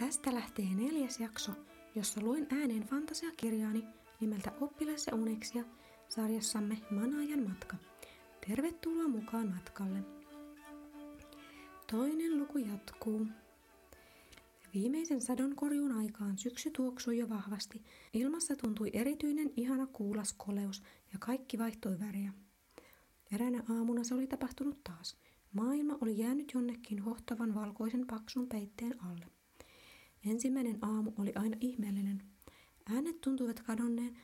Tästä lähtee 4. jakso, jossa luen ääneen fantasiakirjaani nimeltä Oppilas ja uneksija sarjassamme Manaajan matka. Tervetuloa mukaan matkalle. Toinen luku jatkuu. Viimeisen sadonkorjuun aikaan syksy tuoksui jo vahvasti. Ilmassa tuntui erityinen ihana kuulas koleus ja kaikki vaihtoi väriä. Eräänä aamuna se oli tapahtunut taas. Maailma oli jäänyt jonnekin hohtavan valkoisen paksun peitteen alle. Ensimmäinen aamu oli aina ihmeellinen. Äänet tuntuivat kadonneen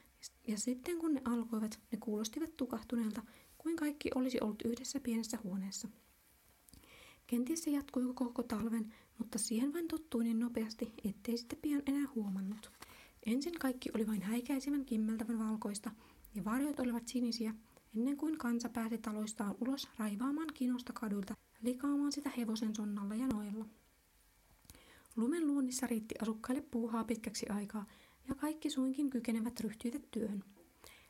ja sitten kun ne alkoivat, ne kuulostivat tukahtuneelta, kuin kaikki olisi ollut yhdessä pienessä huoneessa. Kenties se jatkui koko talven, mutta siihen vain tottui niin nopeasti, ettei sitä pian enää huomannut. Ensin kaikki oli vain häikäisevän kimmeltävän valkoista ja varjot olivat sinisiä, ennen kuin kansa pääsi taloistaan ulos raivaamaan kinosta kadulta, likaamaan sitä hevosen sonnalla ja noilla. Lumen luonnissa riitti asukkaille puuhaa pitkäksi aikaa, ja kaikki suinkin kykenevät ryhtyivät työhön.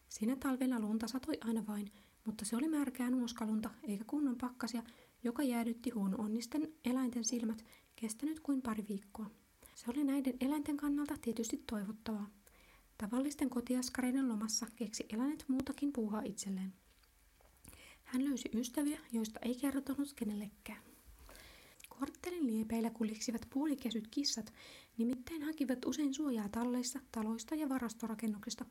Siinä talvella lunta satoi aina vain, mutta se oli märkää nuoskalunta eikä kunnon pakkasia, joka jäädytti huono-onnisten eläinten silmät kestänyt kuin pari viikkoa. Se oli näiden eläinten kannalta tietysti toivottavaa. Tavallisten kotiaskareiden lomassa keksi eläinet muutakin puuhaa itselleen. Hän löysi ystäviä, joista ei kertonut kenellekään. Korttelin liepeillä kuliksivat puolikesyt kissat, nimittäin hakivat usein suojaa talleissa, taloista ja varastorakennuksista,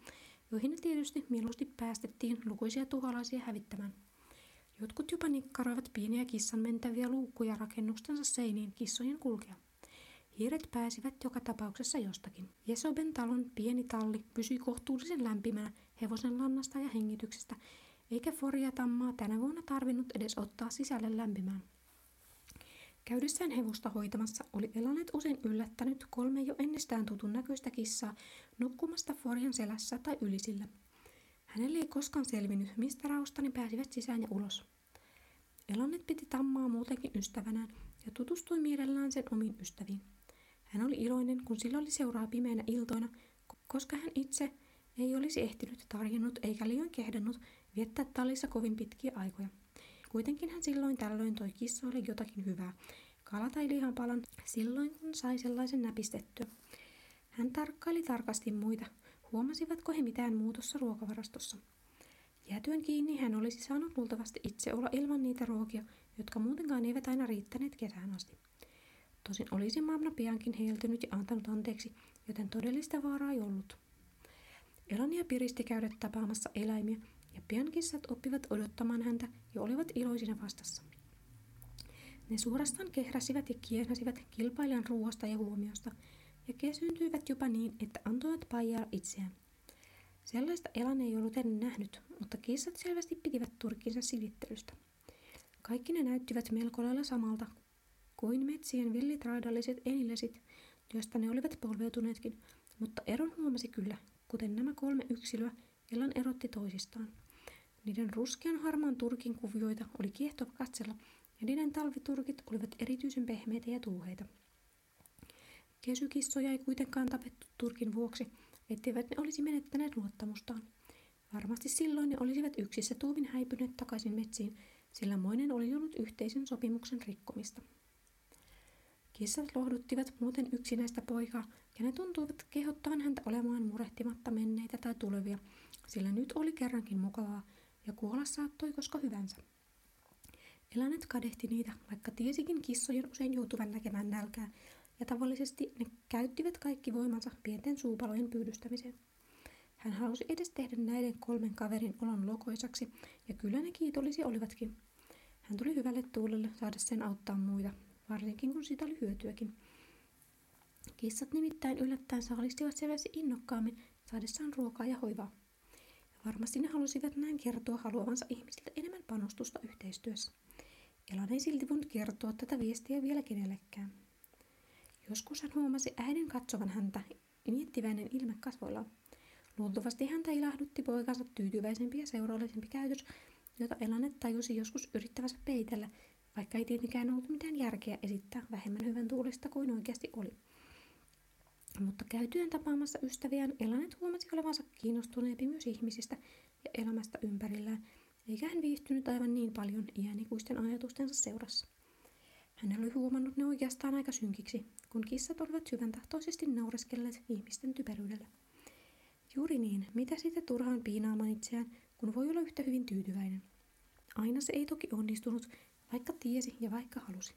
joihin tietysti mieluusti päästettiin lukuisia tuholaisia hävittämään. Jotkut jopa nikkaroivat pieniä kissan mentäviä luukkuja rakennuksensa seiniin kissojen kulkea. Hiiret pääsivät joka tapauksessa jostakin. Jesoben talon pieni talli pysyi kohtuullisen lämpimänä hevosen lannasta ja hengityksestä, eikä Forja-tammaa tänä vuonna tarvinnut edes ottaa sisälle lämpimään. Käydessään hevosta hoitamassa oli Elanet usein yllättänyt 3 jo ennestään tutun näköistä kissaa nukkumasta Forjan selässä tai ylisillä. Hänelle ei koskaan selvinnyt, mistä raustani pääsivät sisään ja ulos. Elanet piti tammaa muutenkin ystävänään ja tutustui mielellään sen omiin ystäviin. Hän oli iloinen, kun sillä oli seuraa pimeinä iltoina, koska hän itse ei olisi ehtinyt, tarjennut eikä liian kehdannut viettää tallissa kovin pitkiä aikoja. Kuitenkin hän silloin tällöin toi kissoille jotakin hyvää, kala tai lihanpalan, silloin kun sai sellaisen näpistettyä. Hän tarkkaili tarkasti muita, huomasivatko he mitään muutossa ruokavarastossa. Jäätyön kiinni hän olisi saanut luultavasti itse olla ilman niitä ruokia, jotka muutenkaan eivät aina riittäneet kesään asti. Tosin olisi Mamna piankin heiltynyt ja antanut anteeksi, joten todellista vaaraa ei ollut. Elania piristi käydä tapaamassa eläimiä, ja pian kissat oppivat odottamaan häntä ja olivat iloisina vastassa. Ne suorastaan kehräsivät ja kieräsivät kilpailijan ruoasta ja huomiosta, ja kesyyntyivät jopa niin, että antoivat paijaa itseään. Sellaista Elan ei ollut ennen nähnyt, mutta kissat selvästi pitivät turkkinsa silittelystä. Kaikki ne näyttivät melko lailla samalta kuin metsien villit raadalliset enilesit, joista ne olivat polveutuneetkin, mutta eron huomasi kyllä, kuten nämä 3 yksilöä Elan erotti toisistaan. Niiden ruskean harmaan turkin kuvioita oli kiehtova katsella, ja niiden talviturkit olivat erityisen pehmeitä ja tuuheita. Kesykissoja ei kuitenkaan tapettu turkin vuoksi, etteivät ne olisi menettäneet luottamustaan. Varmasti silloin ne olisivat yksissä tuuvin häipyneet takaisin metsiin, sillä moinen oli ollut yhteisen sopimuksen rikkomista. Kissat lohduttivat muuten yksinäistä poikaa, ja ne tuntuivat kehottavan häntä olemaan murehtimatta menneitä tai tulevia, sillä nyt oli kerrankin mukavaa, ja kuolla saattoi koska hyvänsä. Eläimet kadehti niitä, vaikka tiesikin kissojen usein joutuvan näkemään nälkää, ja tavallisesti ne käyttivät kaikki voimansa pienten suupalojen pyydystämiseen. Hän halusi edes tehdä näiden 3 kaverin olon lokoisaksi, ja kyllä ne kiitollisia olivatkin. Hän tuli hyvälle tuulelle saada sen auttaa muita, varsinkin kun siitä oli hyötyäkin. Kissat nimittäin yllättäen saalistivat selvästi innokkaammin saadessaan ruokaa ja hoivaa. Varmasti ne halusivat näin kertoa haluavansa ihmisiltä enemmän panostusta yhteistyössä. Elan ei silti voinut kertoa tätä viestiä vielä kenellekään. Joskus hän huomasi äidin katsovan häntä, miettiväinen ilme kasvoillaan. Luultavasti häntä ilahdutti poikansa tyytyväisempi ja seuraallisempi käytös, jota Elanet tajusi joskus yrittävänsä peitellä, vaikka ei tietenkään ollut mitään järkeä esittää vähemmän hyvän tuulista kuin oikeasti oli. Mutta käytyään tapaamassa ystäviään Elanet huomasi olevansa kiinnostuneempi myös ihmisistä ja elämästä ympärillään, eikä hän viihtynyt aivan niin paljon iänikuisten ajatustensa seurassa. Hän oli huomannut ne oikeastaan aika synkiksi, kun kissat olivat syväntahtoisesti naureskelleet ihmisten typeryydellä. Juuri niin, mitä siitä turhaan piinaamaan itseään, kun voi olla yhtä hyvin tyytyväinen. Aina se ei toki onnistunut, vaikka tiesi ja vaikka halusi.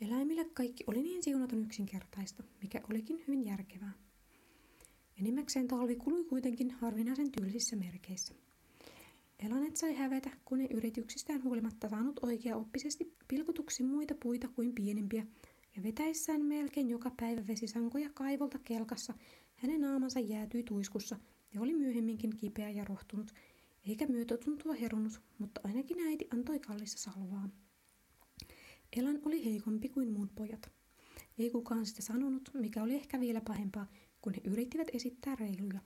Eläimillä kaikki oli niin siunaton yksinkertaista, mikä olikin hyvin järkevää. Enimmäkseen talvi kului kuitenkin harvinaisen tyylisissä merkeissä. Elanet sai hävetä, kun ne yrityksistään huolimatta saanut oikeaoppisesti pilkutuksi muita puita kuin pienempiä, ja vetäessään melkein joka päivä vesisankoja kaivolta kelkassa hänen naamansa jäätyi tuiskussa ja oli myöhemminkin kipeä ja rohtunut, eikä myötätuntoa herunut, mutta ainakin äiti antoi kallista salvaa. Elan oli heikompi kuin muut pojat. Ei kukaan sitä sanonut, mikä oli ehkä vielä pahempaa, kun he yrittivät esittää reiluja.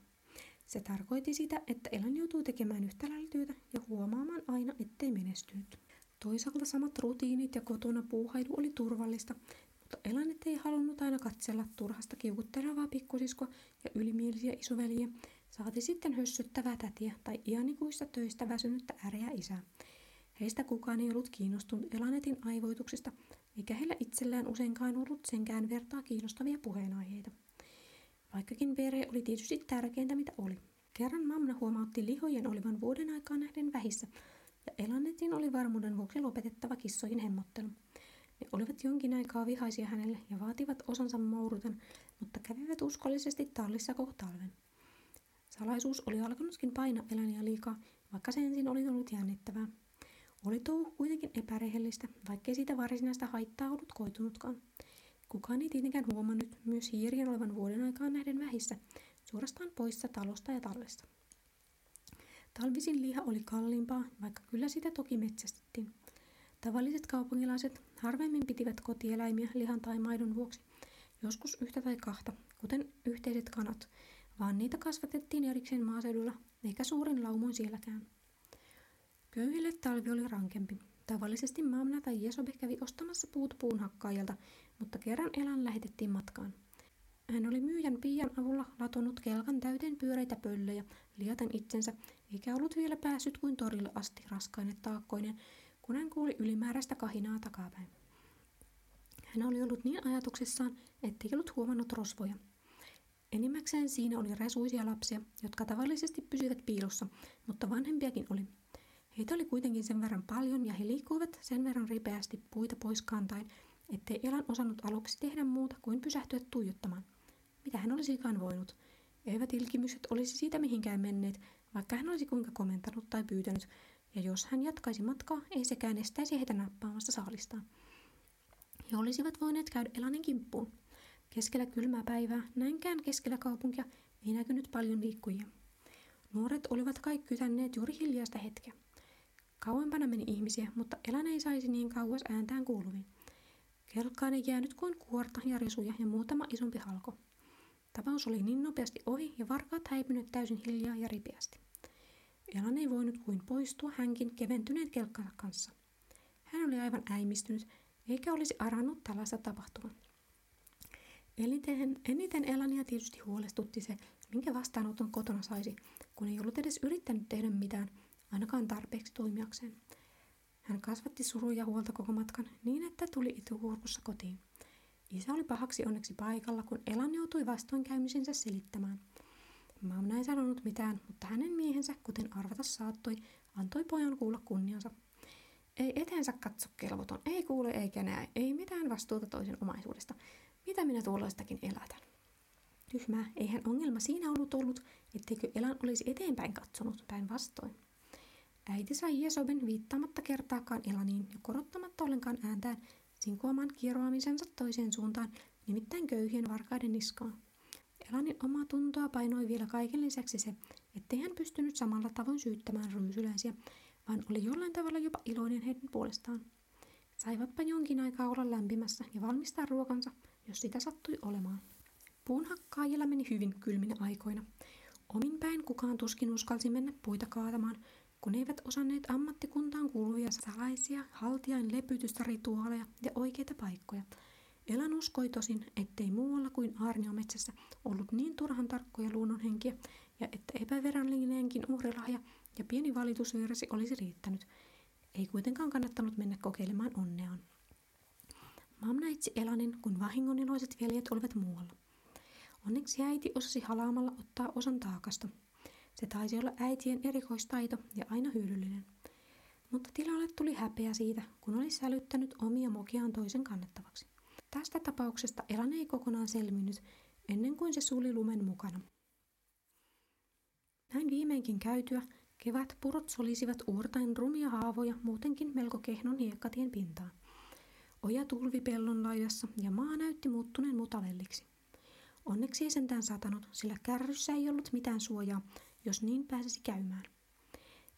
Se tarkoitti sitä, että Elan joutuu tekemään yhtäläistyötä ja huomaamaan aina, ettei menestynyt. Toisaalta samat rutiinit ja kotona puuhailu oli turvallista, mutta Elan ei halunnut aina katsella turhasta kiukuttelevaa pikkusiskoa ja ylimielisiä isoveljiä, saati sitten hössyttävää tätiä tai iänikuista töistä väsynyttä äreä isää. Heistä kukaan ei ollut kiinnostunut Elanetin aivoituksista, eikä heillä itsellään useinkaan ollut senkään vertaa kiinnostavia puheenaiheita. Vaikkakin perhe oli tietysti tärkeintä, mitä oli. Kerran mamma huomautti lihojen olivan vuoden aikaa nähden vähissä, ja Elanetin oli varmuuden vuoksi lopetettava kissojen hemmottelu. Ne olivat jonkin aikaa vihaisia hänelle ja vaativat osansa mouruten, mutta kävivät uskollisesti tallissa koko talven. Salaisuus oli alkanutkin painaa Elania liikaa, vaikka se ensin oli ollut jännittävää. Oli touhu kuitenkin epärehellistä, vaikkei siitä varsinaista haittaa ollut koitunutkaan. Kukaan ei tietenkään huomannut myös hiirien olevan vuoden aikaan nähden vähissä, suorastaan poissa talosta ja tallesta. Talvisin liha oli kalliimpaa, vaikka kyllä sitä toki metsästettiin. Tavalliset kaupunkilaiset harvemmin pitivät kotieläimiä lihan tai maidon vuoksi, joskus yhtä tai kahta, kuten yhteiset kanat, vaan niitä kasvatettiin erikseen maaseudulla, eikä suuren laumoin sielläkään. Köyhille talvi oli rankempi. Tavallisesti Mamna tai Jesobe kävi ostamassa puut puunhakkaajalta, mutta kerran Elan lähetettiin matkaan. Hän oli myyjän piian avulla latonut kelkan täyteen pyöreitä pöllöjä liaten itsensä, eikä ollut vielä päässyt kuin torille asti raskainen taakkoinen, kun hän kuuli ylimääräistä kahinaa takapäin. Hän oli ollut niin ajatuksissaan, ettei ollut huomannut rosvoja. Enimmäkseen siinä oli resuisia lapsia, jotka tavallisesti pysyivät piilossa, mutta vanhempiakin oli. Heitä oli kuitenkin sen verran paljon ja he liikkuivat sen verran ripeästi puita pois kantain, ettei Elan osannut aluksi tehdä muuta kuin pysähtyä tuijottamaan. Mitä hän olisikaan voinut? Eivät ilkimykset olisi siitä mihinkään menneet, vaikka hän olisi kuinka komentanut tai pyytänyt, ja jos hän jatkaisi matkaa, ei sekään estäisi heitä nappaamasta saalistaan. He olisivat voineet käydä Elanin kimppuun. Keskellä kylmää päivää, näinkään keskellä kaupunkia, ei näkynyt paljon liikkujia. Nuoret olivat kaikki kytänneet juuri hiljaista hetkeä. Kauempana meni ihmisiä, mutta Elan ei saisi niin kauas ääntään kuuluviin. Kelkkaan ei jäänyt kuin kuorta ja risuja ja muutama isompi halko. Tapaus oli niin nopeasti ohi ja varkaat häipyneet täysin hiljaa ja ripeästi. Elan ei voinut kuin poistua hänkin keventyneen kelkkansa kanssa. Hän oli aivan äimistynyt, eikä olisi arannut tällaista tapahtumaa. Eniten Elania tietysti huolestutti se, minkä vastaanoton kotona saisi, kun ei ollut edes yrittänyt tehdä mitään, ainakaan tarpeeksi toimijakseen. Hän kasvatti surua ja huolta koko matkan niin, että tuli itkukurkussa kotiin. Isä oli pahaksi onneksi paikalla, kun Elan joutui vastoinkäymisensä selittämään. Mamna ei sanonut mitään, mutta hänen miehensä, kuten arvata saattoi, antoi pojan kuulla kunniansa. Ei eteensä katso kelvoton, ei kuule eikä näe, ei mitään vastuuta toisen omaisuudesta. Mitä minä tuollaistakin elätän? Tyhmää, eihän ongelma siinä ollut, etteikö Elan olisi eteenpäin katsonut, päinvastoin. Äiti sai Jesoben viittaamatta kertaakaan Elaniin ja korottamatta ollenkaan ääntään sinkoamaan kieroamisensa toiseen suuntaan, nimittäin köyhien varkaiden niskaan. Elanin omaa tuntoa painoi vielä kaiken lisäksi se, ettei hän pystynyt samalla tavoin syyttämään ryysyläisiä, vaan oli jollain tavalla jopa iloinen heidän puolestaan. Saivatpa jonkin aikaa olla lämpimässä ja valmistaa ruokansa, jos sitä sattui olemaan. Puunhakkaajilla meni hyvin kylminä aikoina. Omin päin kukaan tuskin uskalsi mennä puita kaatamaan, kun eivät osanneet ammattikuntaan kuuluvia salaisia, haltiain lepytystä rituaaleja ja oikeita paikkoja. Elan uskoi tosin, ettei muualla kuin aarniometsässä ollut niin turhan tarkkoja luonnonhenkiä, ja että epäveranlineenkin uhrilahja ja pieni valitusvirsi olisi riittänyt. Ei kuitenkaan kannattanut mennä kokeilemaan onneaan. Mamma itse elanin, kun vahingoniloiset veljet olivat muualla. Onneksi äiti osasi halaamalla ottaa osan taakasta. Se taisi olla äitien erikoistaito ja aina hyödyllinen. Mutta tilalle tuli häpeä siitä, kun oli sälyttänyt omia mokiaan toisen kannettavaksi. Tästä tapauksesta Elan ei kokonaan selvinnyt ennen kuin se suli lumen mukana. Näin viimeinkin käytyä, kevätpurot solisivat uortain rumia haavoja muutenkin melko kehnon hiekkatien pintaan. Oja tulvi pellon laidassa ja maa näytti muuttuneen mutalelliksi. Onneksi ei sentään satanut, sillä kärryssä ei ollut mitään suojaa, jos niin pääsisi käymään.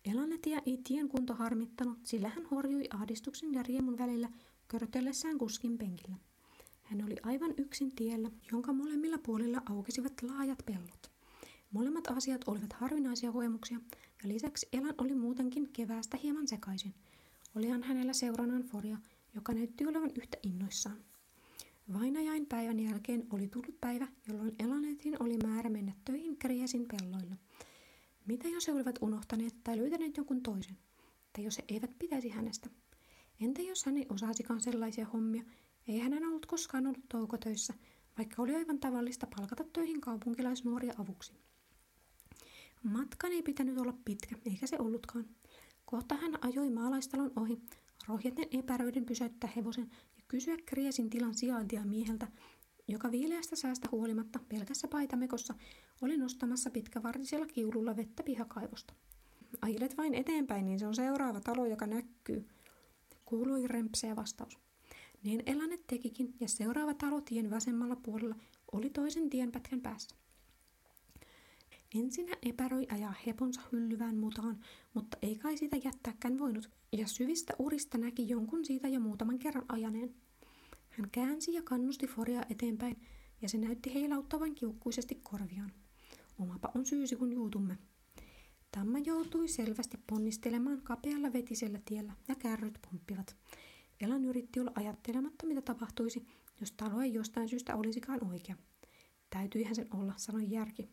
Elannetia ei tien kunto harmittanut, sillä hän horjui ahdistuksen ja riemun välillä körtellessään kuskin penkillä. Hän oli aivan yksin tiellä, jonka molemmilla puolilla aukesivat laajat pellot. Molemmat asiat olivat harvinaisia kokemuksia, ja lisäksi Elan oli muutenkin keväästä hieman sekaisin. Olihan hänellä seuranaan Forja, joka näytti olevan yhtä innoissaan. Vainajain päivän jälkeen oli tullut päivä, jolloin Elanetin oli määrä mennä töihin Kriesin pelloilla. Mitä jos he olivat unohtaneet tai löytäneet jonkun toisen? Tai jos he eivät pitäisi hänestä? Entä jos hän ei osaisikaan sellaisia hommia? Ei hän ollut koskaan ollut toukotöissä, vaikka oli aivan tavallista palkata töihin kaupunkilaisnuoria avuksi. Matkan ei pitänyt olla pitkä, eikä se ollutkaan. Kohta hän ajoi maalaistalon ohi, rohjaten epäröiden pysäyttää hevosen ja kysyä Kriesin tilan sijaintia mieheltä, joka viileästä säästä huolimatta pelkässä paitamekossa oli nostamassa pitkävartisella kiululla vettä pihakaivosta. Ajelet vain eteenpäin, niin se on seuraava talo, joka näkyy, kuului rempseä vastaus. Niin Elanne tekikin, ja seuraava talo tien vasemmalla puolella oli toisen tienpätkän päässä. Ensinnä epäröi ajaa heponsa hyllyvään mutaan, mutta ei kai sitä jättääkään voinut, ja syvistä urista näki jonkun siitä jo muutaman kerran ajaneen. Hän käänsi ja kannusti Forjaa eteenpäin, ja se näytti heilauttavan kiukkuisesti korviaan. Omapa on syysi, kun juutumme. Tamma joutui selvästi ponnistelemaan kapealla vetisellä tiellä, ja kärryt pomppivat. Elan yritti olla ajattelematta, mitä tapahtuisi, jos talo ei jostain syystä olisikaan oikea. Täytyihän sen olla, sanoi järki.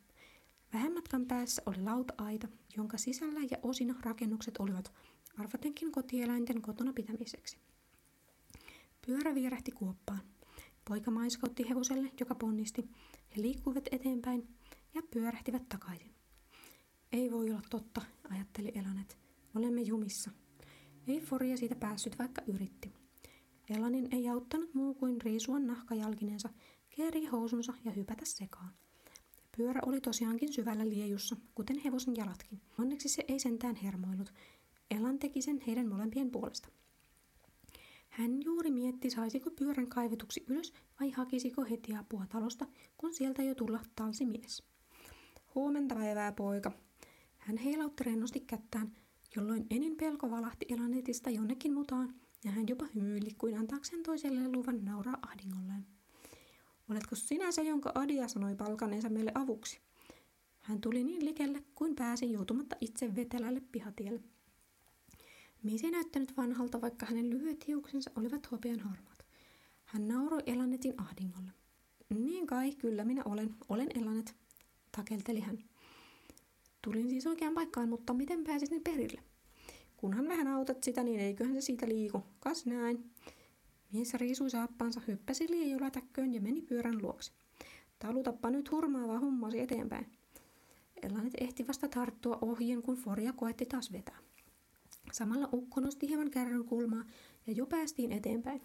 Vähän matkan päässä oli lauta-aita, jonka sisällä ja osina rakennukset olivat, arvatenkin kotieläinten kotona pitämiseksi. Pyörä vierähti kuoppaan. Poika maiskautti hevoselle, joka ponnisti. He liikkuivat eteenpäin ja pyörähtivät takaisin. Ei voi olla totta, ajatteli Elanet. Olemme jumissa. Ei Forja siitä päässyt, vaikka yritti. Elanin ei auttanut muu kuin riisua nahkajalkinensa, kerjä housunsa ja hypätä sekaan. Pyörä oli tosiaankin syvällä liejussa, kuten hevosen jalatkin. Onneksi se ei sentään hermoillut. Elan teki sen heidän molempien puolesta. Hän juuri mietti, saisiko pyörän kaivetuksi ylös vai hakisiko heti apua talosta, kun sieltä jo tulla talsi mies. Huomenta päivää, poika. Hän heilautti rennosti kättään, jolloin enin pelko valahti Elanetista jonnekin mutaan, ja hän jopa hymyili kuin antaakseen toiselle luvan nauraa ahdingolleen. Oletko sinä se, jonka Adia sanoi palkaneensa meille avuksi? Hän tuli niin likelle, kuin pääsi joutumatta itse vetelälle pihatielle. Mies ei näyttänyt vanhalta, vaikka hänen lyhyet hiuksensa olivat hopean harmaat. Hän nauroi Elanetin ahdingolle. Niin kai, kyllä minä olen Elanet, takelteli hän. Tulin siis oikeaan paikkaan, mutta miten pääsisin perille? Kunhan vähän autat sitä, niin eiköhän se siitä liiku. Kas näin. Mies riisui saappaansa, hyppäsi liejulatäkköön ja meni pyörän luokse. Talutappa nyt hurmaavaa hommasi eteenpäin. Elanet ehti vasta tarttua ohjien, kun Forja koetti taas vetää. Samalla ukko nosti hieman kärryn kulmaa ja jo päästiin eteenpäin.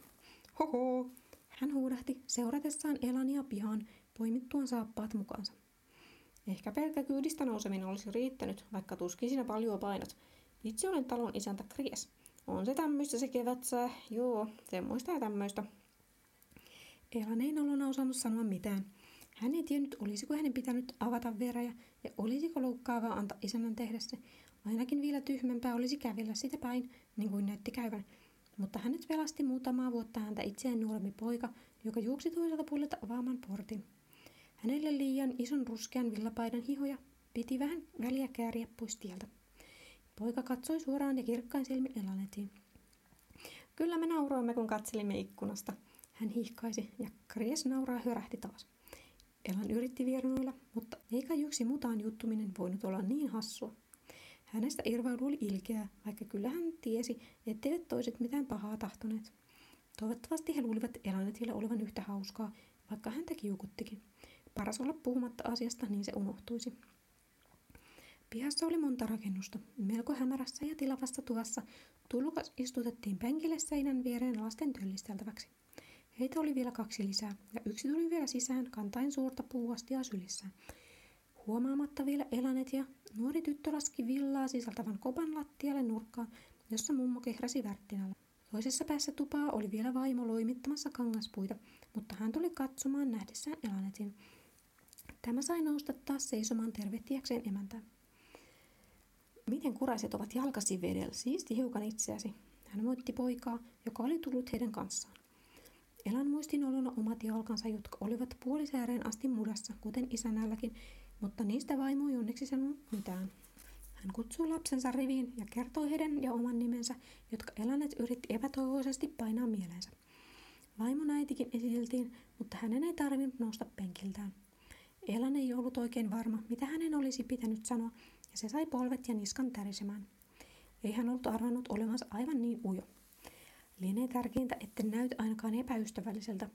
Hoho! Hän huudahti seuratessaan Elania pihaan, poimittuaan saappaat mukaansa. Ehkä pelkkä kyydistä nouseminen olisi riittänyt, vaikka tuskin sinä paljon painat. Itse olen talon isäntä Kries. On se tämmöistä se kevätsää. Joo, semmoista ja tämmöistä. Elan ei nolona osannut sanoa mitään. Hän ei tiennyt, olisiko hänen pitänyt avata veräjä ja olisiko loukkaavaa antaa isännän tehdä se. Ainakin vielä tyhmempää olisi kävellä sitä päin, niin kuin näytti käyvän. Mutta hänet pelasti muutamaa vuotta häntä itseään nuorempi poika, joka juoksi toiselta puolelta avaamaan portin. Hänelle liian ison ruskean villapaidan hihoja piti vähän väliä kääriä pois tieltä. Poika katsoi suoraan ja kirkkain silmin Elanetiin. Kyllä me nauroimme, kun katselimme ikkunasta. Hän hihkaisi ja Kries nauraa hörähti taas. Elan yritti vierunoilla, mutta eikä yksi mutaan juttuminen voinut olla niin hassua. Hänestä irvailu oli ilkeää, vaikka kyllä hän tiesi, etteivät toiset mitään pahaa tahtoneet. Toivottavasti he luulivat eläimet vielä olevan yhtä hauskaa, vaikka häntä kiukuttikin. Paras olla puhumatta asiasta, niin se unohtuisi. Pihassa oli monta rakennusta. Melko hämärässä ja tilavassa tuvassa tulokas istutettiin penkille seinän viereen lasten töllisteltäväksi. Heitä oli vielä kaksi lisää, ja yksi tuli vielä sisään kantain suurta puuastia sylissään. Huomaamatta vielä elänet ja nuori tyttö laski villaa sisältävän kopan lattialle nurkkaan, jossa mummo kehräsi värttinällä. Toisessa päässä tupaa oli vielä vaimo loimittamassa kangaspuita, mutta hän tuli katsomaan nähdessään Elanetin. Tämä sai nousta taas seisomaan tervehtiäkseen emäntää. Miten kuraiset ovat jalkasi vedellä, siisti hiukan itseäsi. Hän moitti poikaa, joka oli tullut heidän kanssaan. Elan muistin olona omat jalkansa, jotka olivat puolisääreen asti mudassa, kuten isänälläkin, mutta niistä vaimo ei onneksi sanonut mitään. Hän kutsui lapsensa riviin ja kertoi heidän ja oman nimensä, jotka Elanet yritti epätoivoisesti painaa mieleensä. Vaimon äitikin esiteltiin, mutta hänen ei tarvinnut nousta penkiltään. Elan ei ollut oikein varma, mitä hänen olisi pitänyt sanoa, ja se sai polvet ja niskan tärisemään. Ei hän ollut arvannut olevansa aivan niin ujo. Lienee tärkeintä, etten näytä ainakaan epäystävälliseltä.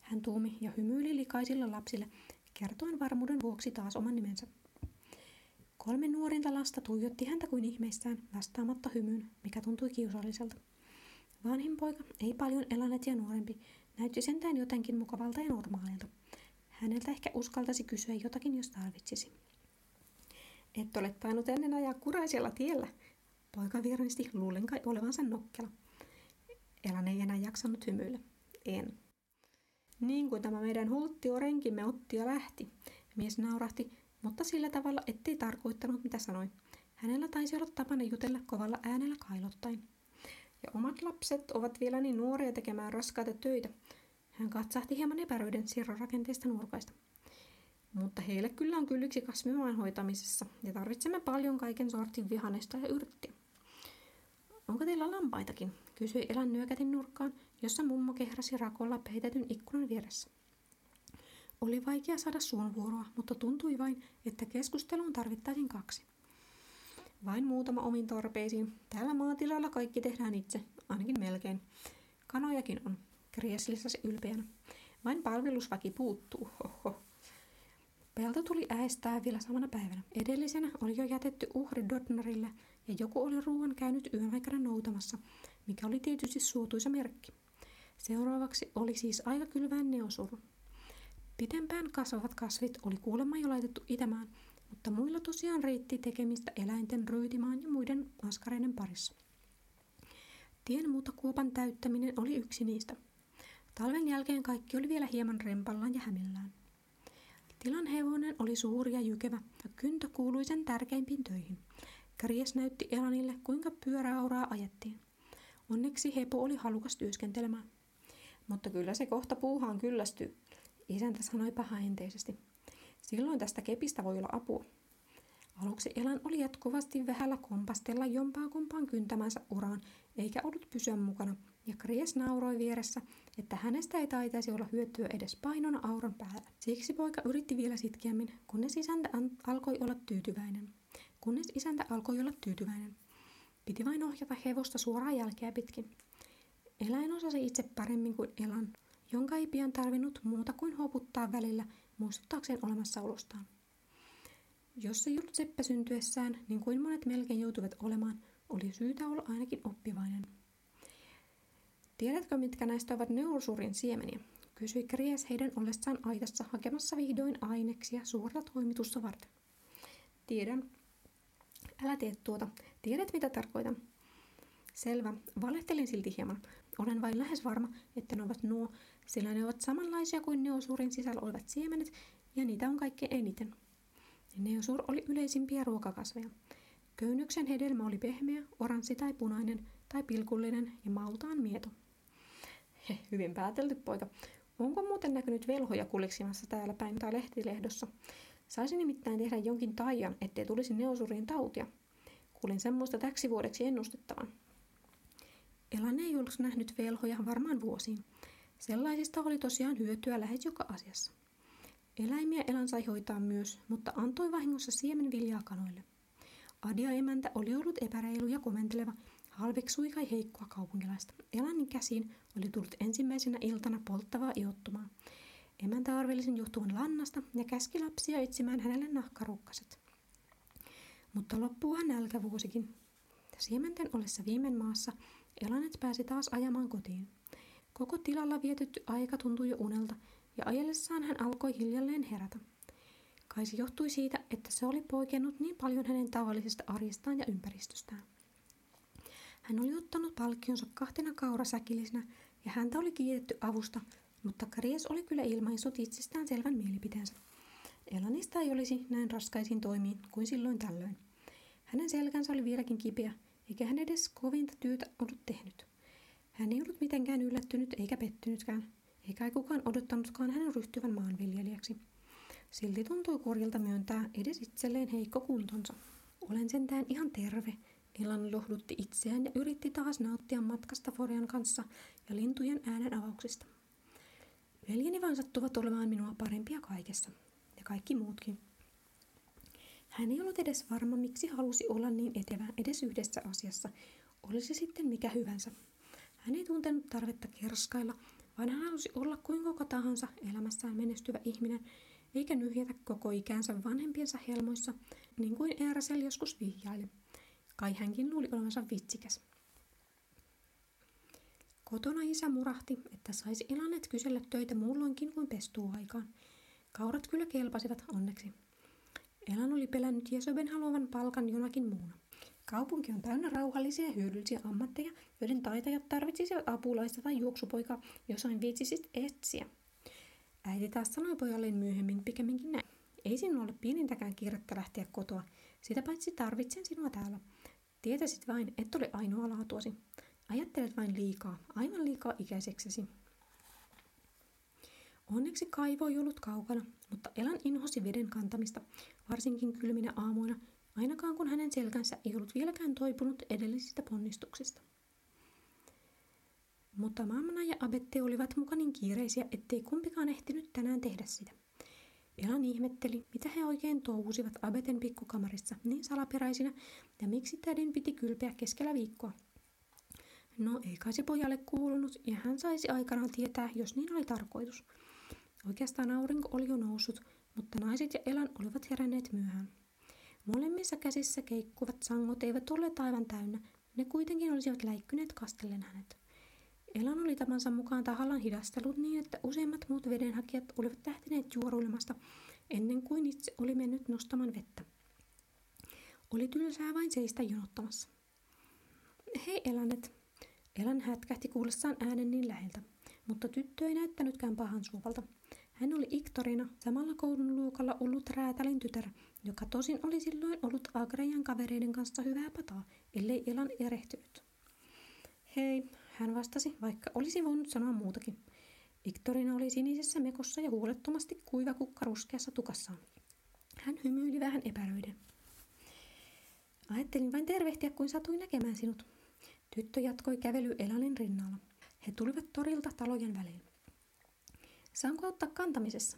Hän tuumi ja hymyili likaisilla lapsille, kertoen varmuuden vuoksi taas oman nimensä. 3 nuorinta lasta tuijotti häntä kuin ihmeissään, vastaamatta hymyyn, mikä tuntui kiusalliselta. Vanhin poika, ei paljon Elanetia nuorempi, näytti sentään jotenkin mukavalta ja normaalilta. Häneltä ehkä uskaltaisi kysyä jotakin, jos tarvitsisi. Et ole tainnut ennen ajaa kuraisella tiellä, poika virnisti luulen kai olevansa nokkela. Elane ei enää jaksanut hymyillä. En. Niin kuin tämä meidän hulttiorenkimme otti ja lähti, mies naurahti, mutta sillä tavalla, ettei tarkoittanut, mitä sanoi. Hänellä taisi olla tapana jutella kovalla äänellä kailottaen. Ja omat lapset ovat vielä niin nuoria tekemään raskaita töitä. Hän katsahti hieman epäröiden sirrorakenteista nurkaista. Mutta heille kyllä on kylliksi kasvimaan hoitamisessa, ja tarvitsemme paljon kaiken sortin vihanesta ja yrttiä. Onko teillä lampaitakin? Kysyi Elan nyökätin nurkkaan, jossa mummo kehräsi rakolla peitetyn ikkunan vieressä. Oli vaikea saada suon vuoroa, mutta tuntui vain, että keskusteluun tarvittaisiin 2. Vain muutama omiin tarpeisiin. Täällä maatilalla kaikki tehdään itse, ainakin melkein. Kanojakin on, Kries lisäsi ylpeänä. Vain palvelusväki puuttuu, hoho. Pelto tuli äestää vielä samana päivänä. Edellisenä oli jo jätetty uhri Dodnerille ja joku oli ruoan käynyt yön aikana noutamassa, mikä oli tietysti suotuisa merkki. Seuraavaksi oli siis aika kylvää neosuru. Pidempään kasvavat kasvit oli kuulemma jo laitettu itämään, mutta muilla tosiaan riitti tekemistä eläinten ryytimaan ja muiden askareiden parissa. Tien kuopan täyttäminen oli yksi niistä. Talven jälkeen kaikki oli vielä hieman rempallaan ja hämillään. Tilan hevonen oli suuri ja jykevä ja kyntö kuului sen tärkeimpiin töihin. Kries näytti Elanille, kuinka pyöräauraa ajettiin. Onneksi hepo oli halukas työskentelemään. Mutta kyllä se kohta puuhaan kyllästyy, isäntä sanoi pahaenteisesti. Silloin tästä kepistä voi olla apua. Aluksi Elan oli jatkuvasti vähällä kompastella jompaa kumpaan kyntämänsä uraan, eikä ollut pysyä mukana, ja Kries nauroi vieressä, että hänestä ei taitaisi olla hyötyä edes painona auran päällä. Siksi poika yritti vielä sitkeämmin, kunnes isäntä alkoi olla tyytyväinen. Piti vain ohjata hevosta suoraan jälkeä pitkin. Eläin osasi itse paremmin kuin Elan, jonka ei pian tarvinnut muuta kuin hoputtaa välillä muistuttaakseen olemassaolostaan. Jos ei ollut seppä syntyessään, niin kuin monet melkein joutuivat olemaan, oli syytä olla ainakin oppivainen. Tiedätkö, mitkä näistä ovat neursurin siemeniä? Kysyi Kries heidän ollessaan aitassa hakemassa vihdoin aineksia suorta toimitusta varten. Tiedän. Älä tee tuota. Tiedät, mitä tarkoitan. Selvä. Valehtelin silti hieman. Olen vain lähes varma, että ne ovat nuo, sillä ne ovat samanlaisia kuin neosuurin sisällä olevat siemenet, ja niitä on kaikkein eniten. Neosur oli yleisimpiä ruokakasveja. Köynyksen hedelmä oli pehmeä, oranssi tai punainen, tai pilkullinen ja maultaan mieto. Hyvin päätelty, poika. Onko muuten näkynyt velhoja kuliksimassa täällä päin tai lehtilehdossa? Saisin nimittäin tehdä jonkin taian, ettei tulisi neosurin tautia. Kuulin semmoista täksi vuodeksi ennustettavan. Elan ei ollut nähnyt velhoja varmaan vuosiin. Sellaisista oli tosiaan hyötyä lähes joka asiassa. Eläimiä Elan sai hoitaa myös, mutta antoi vahingossa siemenviljaa kanoille. Adia emäntä oli ollut epäreilu ja komenteleva, halveksui kai heikkoa kaupunkilaista. Elanin käsiin oli tullut ensimmäisenä iltana polttavaa iottumaa. Emäntä arveli sen johtuvan lannasta ja käski lapsia etsimään hänelle nahkarukkaset. Mutta loppuuhan nälkävuosikin. Siementen ollessa viimein maassa Elanet pääsi taas ajamaan kotiin. Koko tilalla vietetty aika tuntui jo unelta ja ajellessaan hän alkoi hiljalleen herätä. Kai se johtui siitä, että se oli poikennut niin paljon hänen tavallisesta arjestaan ja ympäristöstään. Hän oli ottanut palkkionsa 2 kaurasäkillisenä ja häntä oli kiitetty avusta, mutta Kries oli kyllä ilmaissut itsestään selvän mielipiteensä. Elanista ei olisi näin raskaisiin toimiin kuin silloin tällöin. Hänen selkänsä oli vieläkin kipeä, eikä hän edes kovinta työtä ollut tehnyt. Hän ei ollut mitenkään yllättynyt eikä pettynytkään, eikä kukaan odottanutkaan hänen ryhtyvän maanviljelijäksi. Silti tuntui kurjalta myöntää edes itselleen heikko kuntonsa. Olen sentään ihan terve. Elan lohdutti itseään ja yritti taas nauttia matkasta Forjan kanssa ja lintujen äänen avauksista. Veljeni vain sattuvat olemaan minua parempia kaikessa, ja kaikki muutkin. Hän ei ollut edes varma, miksi halusi olla niin etevä edes yhdessä asiassa, oli se sitten mikä hyvänsä. Hän ei tuntenut tarvetta kerskailla, vaan hän halusi olla kuin kuka tahansa elämässään menestyvä ihminen, eikä nyhjätä koko ikänsä vanhempiensa helmoissa, niin kuin Ersel joskus vihjaili. Kai hänkin luuli olevansa vitsikäs. Kotona isä murahti, että saisi Elanet kysellä töitä muulloinkin kuin pestuuaikaan. Kaurat kyllä kelpasivat onneksi. Elan oli pelännyt Jaiben haluavan palkan jonakin muuna. Kaupunki on täynnä rauhallisia ja hyödyllisiä ammatteja, joiden taitajat tarvitsisivat apulaista tai juoksupoikaa, jos vain viitsisit etsiä. Äiti taas sanoi pojalleen myöhemmin pikemminkin näin. Ei sinulla ole pienintäkään kiirettä lähteä kotoa. Sitä paitsi tarvitsen sinua täällä. Tietäisit vain, et ole ainoa laatuasi. Ajattelet vain liikaa, aivan liikaa ikäiseksesi. Onneksi kaivo ei ollut kaukana, mutta Elan inhosi veden kantamista, varsinkin kylminä aamuina, ainakaan kun hänen selkänsä ei ollut vieläkään toipunut edellisistä ponnistuksista. Mutta Manaaja ja Abete olivat muka niin kiireisiä, ettei kumpikaan ehtinyt tänään tehdä sitä. Elan ihmetteli, mitä he oikein touhusivat Abeten pikkukamarissa niin salaperäisinä ja miksi tädin piti kylpeä keskellä viikkoa. No, ei kai se pojalle kuulunut ja hän saisi aikanaan tietää, jos niin oli tarkoitus. Oikeastaan aurinko oli jo noussut, mutta naiset ja Elan olivat heränneet myöhään. Molemmissa käsissä keikkuvat sangot eivät olleet aivan täynnä, ne kuitenkin olisivat läikkyneet kastellen hänet. Elan oli tapansa mukaan tahallaan hidastellut niin, että useimmat muut vedenhakijat olivat lähteneet juoruilemasta ennen kuin itse oli mennyt nostamaan vettä. Oli tylsää vain seistä jonottamassa. Hei Elanet! Elan hätkähti kuullessaan äänen niin läheltä, mutta tyttö ei näyttänytkään pahan suopalta. Hän oli Viktoriina, samalla koulun luokalla ollut räätälin tytär, joka tosin oli silloin ollut Agrejan kavereiden kanssa hyvää pataa, ellei Elan erehtynyt. Hei, hän vastasi, vaikka olisi voinut sanoa muutakin. Viktoriina oli sinisessä mekossa ja huolettomasti kuiva kukka ruskeassa tukassaan. Hän hymyili vähän epäröiden. Ajattelin vain tervehtiä, kun satuin näkemään sinut. Tyttö jatkoi kävelyä Elanin rinnalla. He tulivat torilta talojen väliin. Saanko auttaa kantamisessa?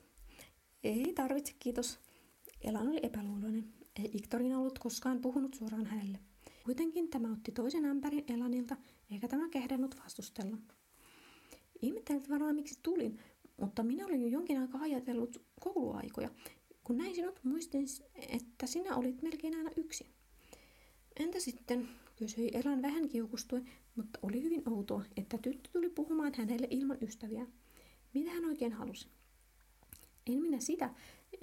Ei tarvitse, kiitos. Elan oli epäluuloinen. Ei Viktoriina ollut koskaan puhunut suoraan hänelle. Kuitenkin tämä otti toisen ämpärin Elanilta, eikä tämä kehdannut vastustella. Ihmettelit varmaan, miksi tulin, mutta minä olin jo jonkin aikaa ajatellut kouluaikoja. Kun näin sinut, muistin, että sinä olit melkein aina yksin. Entä sitten? Kysyi Elan vähän kiukustuen, mutta oli hyvin outoa, että tyttö tuli puhumaan hänelle ilman ystäviä. Mitä hän oikein halusi? En minä sitä.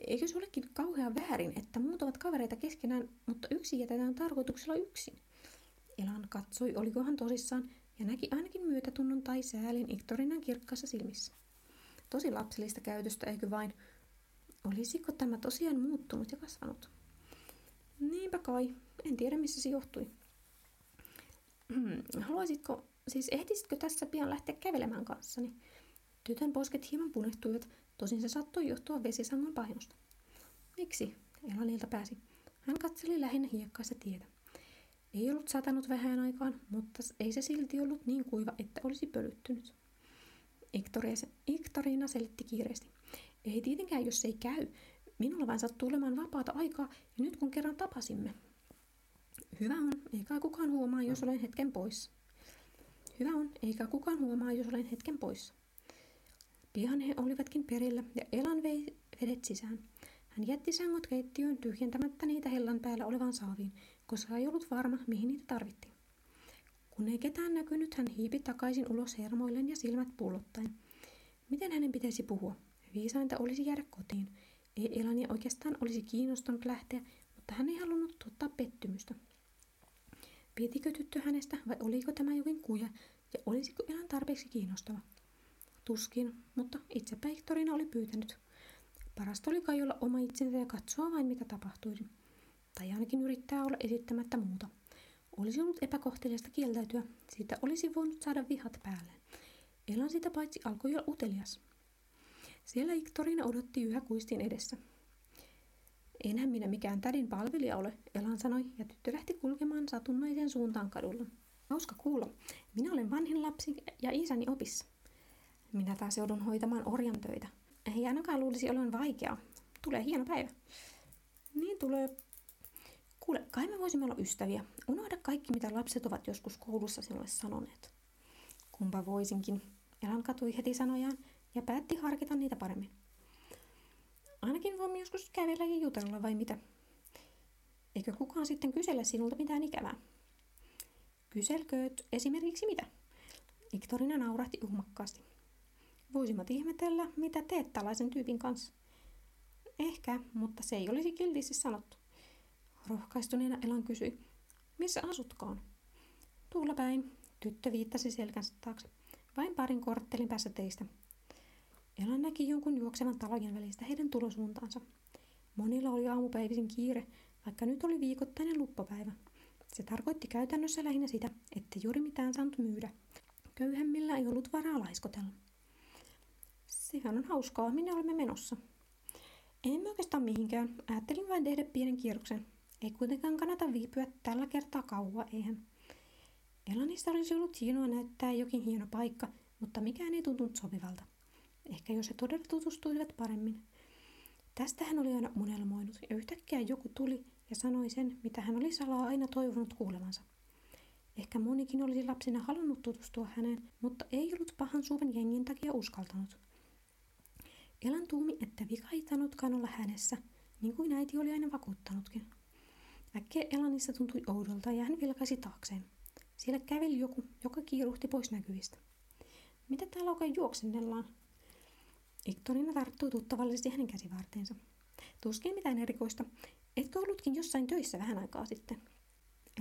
Eikö se olekin kauhean väärin, että muut ovat kavereita keskenään, mutta yksi jätetään tarkoituksella yksin? Elan katsoi, olikohan tosissaan, ja näki ainakin myötätunnon tai säälin Viktoriinan kirkkaassa silmissä. Tosi lapsellista käytöstä, eikö vain? Olisiko tämä tosiaan muuttunut ja kasvanut? Niinpä kai. En tiedä, missä se johtui. Ehtisitkö tässä pian lähteä kävelemään kanssani? Tytön posket hieman punehtuivat, tosin se saattoi johtua vesisangon painosta. Miksi? Elanilta pääsi. Hän katseli lähinnä hiekkaista tietä. Ei ollut satanut vähän aikaan, mutta ei se silti ollut niin kuiva, että olisi pölyttynyt. Viktoriina selitti kiireesti. Ei tietenkään, jos ei käy. Minulla vain sattuu olemaan vapaata aikaa ja nyt kun kerran tapasimme. Hyvä on, eikä kukaan huomaa, jos olen hetken pois. Hyvä on, eikä kukaan huomaa, jos olen hetken pois. Pian he olivatkin perillä ja Elan vei vedet sisään. Hän jätti sängot keittiöön tyhjentämättä niitä hellan päällä olevan saaviin, koska ei ollut varma, mihin niitä tarvittiin. Kun ei ketään näkynyt, hän hiipi takaisin ulos hermoilleen ja silmät pullottaen. Miten hänen pitäisi puhua? Viisainta olisi jäädä kotiin. Ei Elania oikeastaan olisi kiinnostanut lähteä, mutta hän ei halunnut tuottaa pettymystä. Pietikö tyttö hänestä vai oliko tämä jokin kuja ja olisiko Elan tarpeeksi kiinnostava? Tuskin, mutta itsepä Viktoriina oli pyytänyt. Parasta oli kai olla oma itsensä ja katsoa vain mitä tapahtuisi. Tai ainakin yrittää olla esittämättä muuta. Olisi ollut epäkohteliasta kieltäytyä, siitä olisi voinut saada vihat päälleen. Elan sitä paitsi alkoi olla utelias. Siellä Viktoriina odotti yhä kuistin edessä. Enhän minä mikään tädin palvelija ole, Elan sanoi, ja tyttö lähti kulkemaan satunnaiseen suuntaan kadulla. Hauska kuulla, minä olen vanhin lapsi ja isäni opissa. Minä taas joudun hoitamaan orjan töitä. Ei ainakaan luulisi olevan vaikeaa. Tulee hieno päivä. Niin tulee. Kuule, kai me voisimme olla ystäviä. Unohda kaikki, mitä lapset ovat joskus koulussa sinulle sanoneet. Kumpa voisinkin. Elan katui heti sanojaan ja päätti harkita niitä paremmin. Ainakin voimme joskus kävellä ja jutella vai mitä? Eikö kukaan sitten kysellä sinulta mitään ikävää? Kyselkööt esimerkiksi mitä? Viktoriina naurahti uhmakkaasti. Voisimme ihmetellä, mitä teet tällaisen tyypin kanssa. Ehkä, mutta se ei olisi kiltisti sanottu. Rohkaistuneena Elan kysyi, missä asutkaan? Tuulla päin, tyttö viittasi selkänsä taakse, vain parin korttelin päässä teistä. Elan näki jonkun juoksevan talojen välistä heidän tulosuuntaansa. Monilla oli aamupäivisin kiire, vaikka nyt oli viikoittainen luppapäivä. Se tarkoitti käytännössä lähinnä sitä, ettei juuri mitään saanut myydä. Köyhemmillä ei ollut varaa laiskotella. Sehän on hauskaa, minne olemme menossa. En oikeastaan mihinkään, ajattelin vain tehdä pienen kierroksen. Ei kuitenkaan kannata viipyä tällä kertaa kauan, eihän. Elanista olisi ollut hienoa näyttää jokin hieno paikka, mutta mikään ei tuntunut sopivalta. Ehkä jos he todella tutustuivat paremmin. Tästä hän oli aina unelmoinut ja yhtäkkiä joku tuli ja sanoi sen, mitä hän oli salaa aina toivonut kuulevansa. Ehkä monikin olisi lapsena halunnut tutustua häneen, mutta ei ollut pahan suven jengin takia uskaltanut. Elan tuumi, että vika ei tainnutkaan olla hänessä, niin kuin äiti oli aina vakuuttanutkin. Äkkiä Elanissa tuntui oudolta ja hän vilkaisi taakseen. Siellä käveli joku, joka kiiruhti pois näkyvistä. Mitä täällä oikein juoksennellaan? Viktoriina tarttui tuttavallisesti hänen käsivarteensa. Tuskin mitään erikoista. Etkö ollutkin jossain töissä vähän aikaa sitten?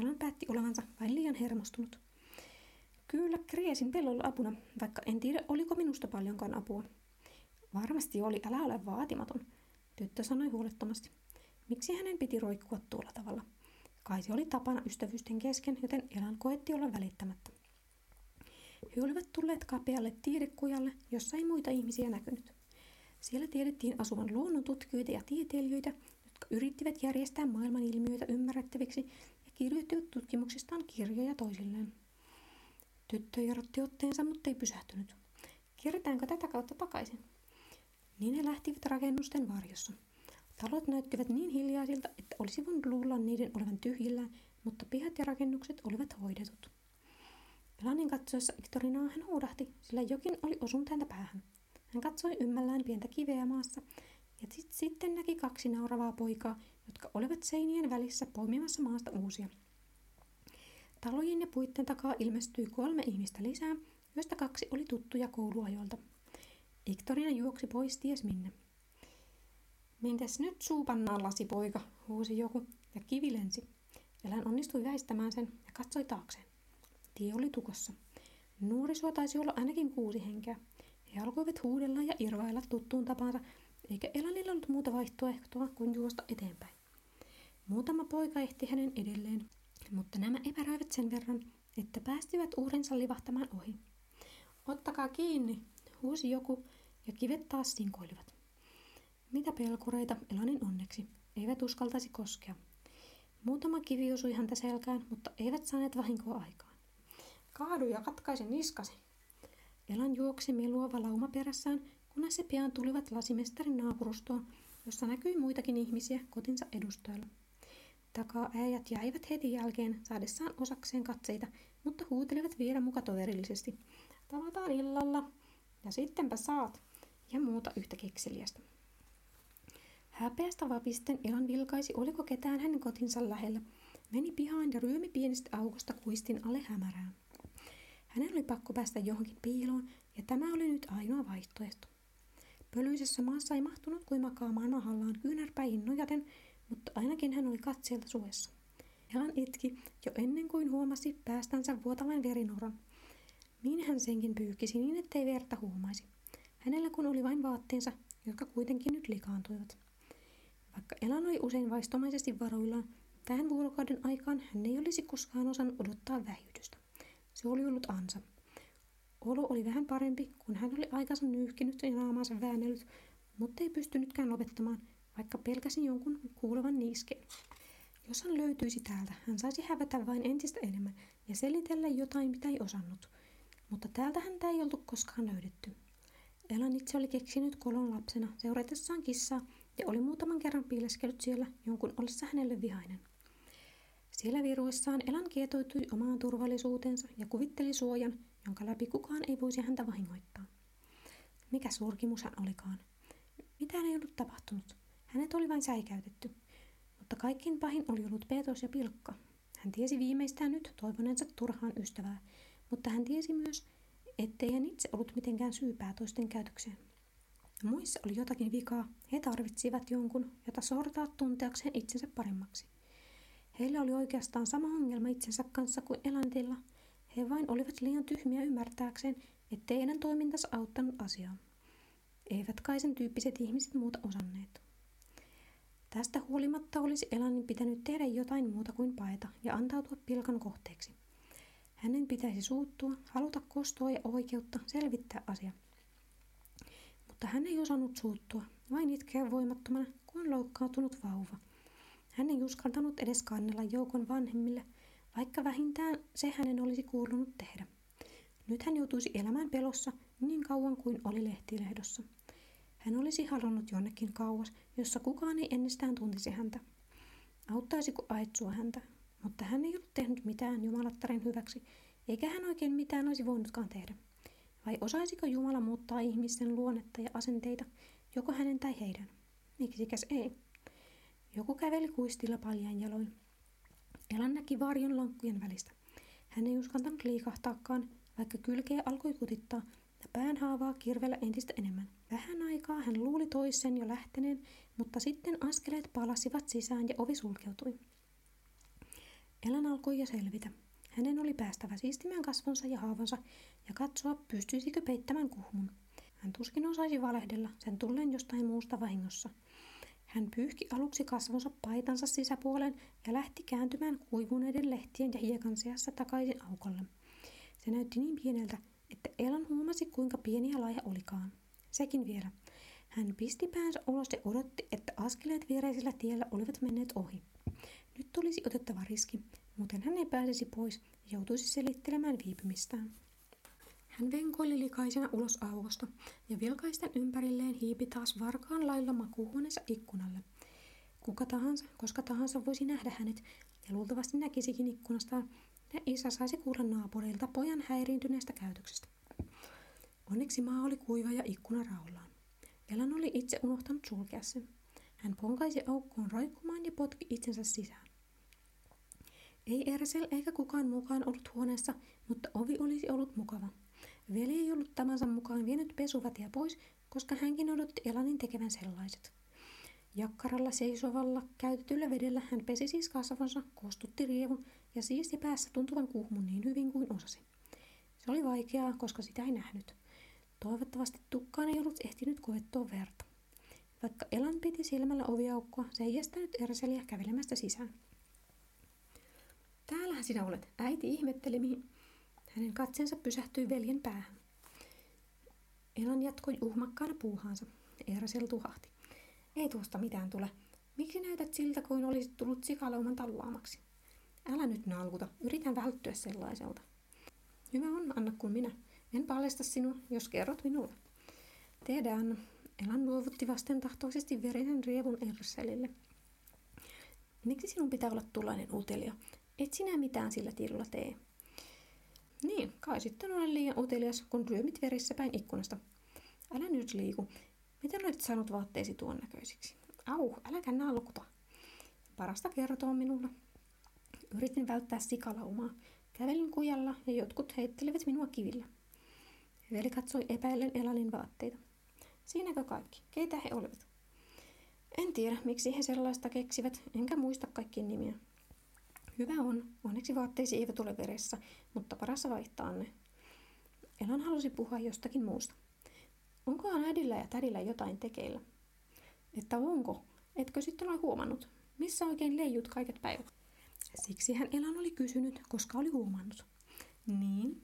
Elan päätti olevansa vain liian hermostunut. Kyllä Kriesin pellolla apuna, vaikka en tiedä oliko minusta paljonkaan apua. Varmasti oli, älä ole vaatimaton, tyttö sanoi huolettomasti. Miksi hänen piti roikkua tuolla tavalla? Kai se oli tapana ystävyysten kesken, joten Elan koetti olla välittämättä. He olivat tulleet kapealle tiedekujalle, jossa ei muita ihmisiä näkynyt. Siellä tiedettiin asuvan luonnontutkijoita ja tieteilijöitä, jotka yrittivät järjestää maailman ilmiöitä ymmärrettäviksi ja kirjoittivat tutkimuksistaan kirjoja toisilleen. Tyttö jarrutti otteensa, mutta ei pysähtynyt. Kierretäänkö tätä kautta takaisin? Niin he lähtivät rakennusten varjossa. Talot näyttivät niin hiljaisilta, että olisi voinut luulla niiden olevan tyhjillään, mutta pihat ja rakennukset olivat hoidetut. Elanin katsoessa Viktoriinaa hän huudahti, sillä jokin oli osunut häntä päähän. Hän katsoi ymmällään pientä kiveä maassa ja sitten näki kaksi nauravaa poikaa, jotka olivat seinien välissä poimimassa maasta uusia. Talojen ja puitten takaa ilmestyi 3 ihmistä lisää, joista 2 oli tuttuja kouluajoilta. Viktoriina juoksi pois ties minne. Mintes nyt suupannaan lasi, poika, huusi joku ja kivi lensi. Elän onnistui väistämään sen ja katsoi taakseen. Tie oli tukossa. Nuorisoa taisi olla ainakin 6 henkeä. He alkoivat huudella ja irvailla tuttuun tapaansa, eikä Elanilla ollut muuta vaihtoehtoa kuin juosta eteenpäin. Muutama poika ehti hänen edelleen, mutta nämä epäröivät sen verran, että päästivät uhrinsa livahtamaan ohi. Ottakaa kiinni, huusi joku, ja kivet taas sinkoilivat. Mitä pelkureita, Elanin onneksi, eivät uskaltaisi koskea. Muutama kivi osui häntä selkään, mutta eivät saaneet vahinkoa aikaan. Kaadu ja katkaisi niskasi. Elan juoksi meluava lauma perässään, kunnes he pian tulivat lasimestarin naapurustoon, jossa näkyi muitakin ihmisiä kotinsa edustajalla. Takaa-äijät jäivät heti jälkeen saadessaan osakseen katseita, mutta huutelivat vielä muka toverillisesti. Tavataan illalla, ja sittenpä saat, ja muuta yhtä kekseliästä. Häpeästä vapisten Elan vilkaisi, oliko ketään hänen kotinsa lähellä. Meni pihaan ja ryömi pienestä aukosta kuistin alle hämärään. Hänen oli pakko päästä johonkin piiloon, ja tämä oli nyt ainoa vaihtoehto. Pölyisessä maassa ei mahtunut kuin makaamaan mahallaan kyynärpäihin nojaten, mutta ainakin hän oli katseelta suessa. Elan itki jo ennen kuin huomasi päästänsä vuotavan verinoran. Niin hän senkin pyyhkisi niin, ettei verta huomaisi. Hänellä kun oli vain vaatteensa, jotka kuitenkin nyt likaantuivat. Vaikka Elan oli usein vaistomaisesti varuillaan, tähän vuorokauden aikaan hän ei olisi koskaan osannut odottaa vähyydystä. Se oli ollut ansa. Olo oli vähän parempi, kun hän oli aikansa nyyhkinyt ja naamaansa väännellyt, mutta ei pystynytkään lopettamaan, vaikka pelkäsi jonkun kuulevan niiskeen. Jos hän löytyisi täältä, hän saisi hävätä vain entistä enemmän ja selitellä jotain, mitä ei osannut. Mutta täältä häntä ei oltu koskaan löydetty. Elan itse oli keksinyt kolon lapsena seuratessaan kissaa ja oli muutaman kerran piileskellyt siellä jonkun ollessa hänelle vihainen. Siellä viruessaan Elan kietoitui omaan turvallisuuteensa ja kuvitteli suojan, jonka läpi kukaan ei voisi häntä vahingoittaa. Mikä surkimus hän olikaan. Mitään ei ollut tapahtunut. Hänet oli vain säikäytetty. Mutta kaikkein pahin oli ollut petos ja pilkka. Hän tiesi viimeistään nyt toivonensa turhaan ystävää, mutta hän tiesi myös, ettei hän itse ollut mitenkään syypää toisten käytökseen. Muissa oli jotakin vikaa. He tarvitsivat jonkun, jota sortaa tunteakseen itsensä paremmaksi. Heillä oli oikeastaan sama ongelma itsensä kanssa kuin Elantilla. He vain olivat liian tyhmiä ymmärtääkseen, ettei enää toimintansa auttanut asiaa. Eivät kai sen tyyppiset ihmiset muuta osanneet. Tästä huolimatta olisi Elanin pitänyt tehdä jotain muuta kuin paeta ja antautua pilkan kohteeksi. Hänen pitäisi suuttua, haluta kostoa ja oikeutta, selvittää asia. Mutta hän ei osannut suuttua, vain itkeä voimattomana kuin loukkaantunut vauva. Hän ei uskaltanut edes kannella joukon vanhemmille, vaikka vähintään se hänen olisi kuulunut tehdä. Nyt hän joutuisi elämään pelossa niin kauan kuin oli lehtilehdossa. Hän olisi halunnut jonnekin kauas, jossa kukaan ei ennestään tuntisi häntä. Auttaisiko aitsua häntä? Mutta hän ei ollut tehnyt mitään jumalattaren hyväksi, eikä hän oikein mitään olisi voinutkaan tehdä. Vai osaisiko Jumala muuttaa ihmisten luonnetta ja asenteita, joko hänen tai heidän? Miksikäs ei? Joku käveli kuistilla paljain jaloin. Elan näki varjon lankkujen välistä. Hän ei uskaltanut liikahtaakaan, vaikka kylkeä alkoi kutittaa ja pään haavaa kirvellä entistä enemmän. Vähän aikaa hän luuli toisen jo lähteneen, mutta sitten askeleet palasivat sisään ja ovi sulkeutui. Elan alkoi jo selvitä. Hänen oli päästävä siistimään kasvonsa ja haavansa ja katsoa, pystyisikö peittämään kuhmun. Hän tuskin osaisi valehdella sen tulleen jostain muusta vahingossa. Hän pyyhki aluksi kasvonsa paitansa sisäpuoleen ja lähti kääntymään kuivuneiden lehtien ja hiekan seassa takaisin aukolle. Se näytti niin pieneltä, että Elan huomasi, kuinka pieni ja laiha olikaan. Sekin vielä. Hän pisti päänsä ulos ja odotti, että askeleet viereisellä tiellä olivat menneet ohi. Nyt tulisi otettava riski, muuten hän ei pääsisi pois ja joutuisi selittelemään viipymistään. Hän venkoili likaisena ulos aukosta ja vilkaisten ympärilleen hiipi taas varkaan lailla makuuhuoneensa ikkunalle. Kuka tahansa, koska tahansa voisi nähdä hänet ja luultavasti näkisikin ikkunastaan, ja isä saisi kuulla naapureilta pojan häiriintyneestä käytöksestä. Onneksi maa oli kuiva ja ikkuna raollaan. Elan oli itse unohtanut sulkea sen. Hän ponkaisi aukkoon roikkumaan ja potki itsensä sisään. Ei Ersel eikä kukaan mukaan ollut huoneessa, mutta ovi olisi ollut mukava. Veli ei ollut tamansa mukaan vienyt pesuvatia pois, koska hänkin odotti Elanin tekevän sellaiset. Jakkaralla seisovalla käytetyllä vedellä hän pesi siis kasvonsa, kostutti rievun ja siisti päässä tuntuvan kuhmun niin hyvin kuin osasi. Se oli vaikeaa, koska sitä ei nähnyt. Toivottavasti tukkaan ei ollut ehtinyt kovettua verta. Vaikka Elan piti silmällä oviaukkoa, se ei estänyt Erseliä kävelemästä sisään. Täällähän sinä olet, äiti ihmetteli mihin. Hänen katseensa pysähtyi veljen päähän. Elan jatkoi uhmakkaana puuhaansa. Ersel tuhahti. Ei tuosta mitään tule. Miksi näytät siltä, kuin olisit tullut sikalauman taluaamaksi? Älä nyt nalkuta. Yritän välttyä sellaiselta. Hyvä on, anna kuin minä. En paljasta sinua, jos kerrot minulle. Tehdään. Elan luovutti vastentahtoisesti verisen rievun Erselille. Miksi sinun pitää olla tullainen utelia? Et sinä mitään sillä tiedolla tee. Niin, kai sitten olen liian utelias, kun ryömit verissä päin ikkunasta. Älä nyt liiku. Miten olet saanut vaatteesi tuon näköisiksi? Au, äläkä nalkuta. Parasta kertoa minulle. Yritin välttää sikalaumaa. Kävelin kujalla ja jotkut heittelivät minua kivillä. Veli katsoi epäillen Elalin vaatteita. Siinäkö kaikki? Keitä he olivat? En tiedä, miksi he sellaista keksivät, enkä muista kaikkien nimiä. Hyvä on, onneksi vaatteisi eivät ole veressä, mutta paras vaihtaa ne. Elan halusi puhua jostakin muusta. Onkohan äidillä ja tädillä jotain tekeillä? Että onko? Etkö sitten ole huomannut? Missä oikein leijut kaiket päivät? Siksi hän Elan oli kysynyt, koska oli huomannut. Niin.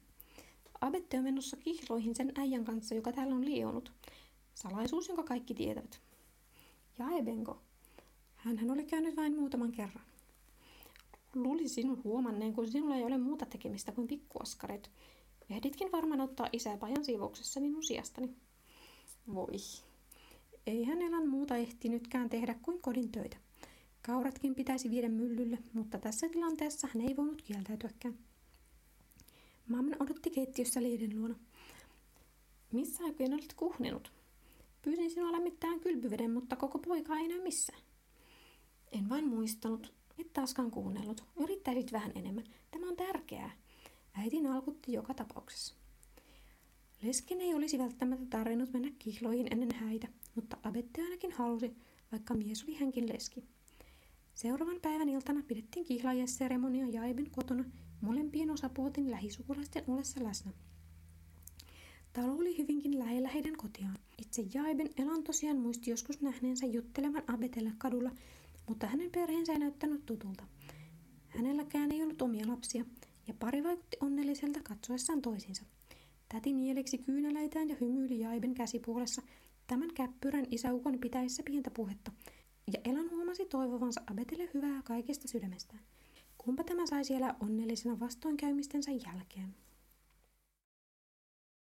Abette on menossa kihloihin sen äijän kanssa, joka täällä on liionut. Salaisuus, jonka kaikki tietävät. Jaibenko? Hänhän oli käynyt vain muutaman kerran. Luuli sinun huomanneen, kun sinulla ei ole muuta tekemistä kuin pikkuaskareet. Ehditkin varmaan ottaa isää pajan siivouksessa minun sijastani. Voi. Ei hänellä muuta ehtinytkään tehdä kuin kodin töitä. Kauratkin pitäisi viedä myllylle, mutta tässä tilanteessa hän ei voinut kieltäytyäkään. Mamma odotti keittiössä Liiden luona. Missä aikojen olet kuhnenut? Pyysin sinua lämmittämään kylpyveden, mutta koko poika ei näy missään. En vain muistanut. Et taaskaan kuunnellut. Yrittäisit vähän enemmän. Tämä on tärkeää. Äiti nalkutti joka tapauksessa. Lesken ei olisi välttämättä tarvinnut mennä kihloihin ennen häitä, mutta Abette ainakin halusi, vaikka mies oli hänkin leski. Seuraavan päivän iltana pidettiin kihlajaisseremonia Jaiben kotona molempien osapuolten lähisukulaisten ollessa läsnä. Talo oli hyvinkin lähellä heidän kotiaan. Itse Jaiben Elan tosiaan muisti joskus nähneensä juttelevan Abetelle kadulla, mutta hänen perheensä ei näyttänyt tutulta. Hänelläkään ei ollut omia lapsia, ja pari vaikutti onnelliselta katsoessaan toisinsa. Täti nieleksi kyyneleitään ja hymyili Jaiben käsipuolessa tämän käppyrän isäukon pitäessä pientä puhetta, ja Elan huomasi toivovansa Abetelle hyvää kaikesta sydämestään. Kumpa tämä saisi elää onnellisena vastoinkäymistensä jälkeen?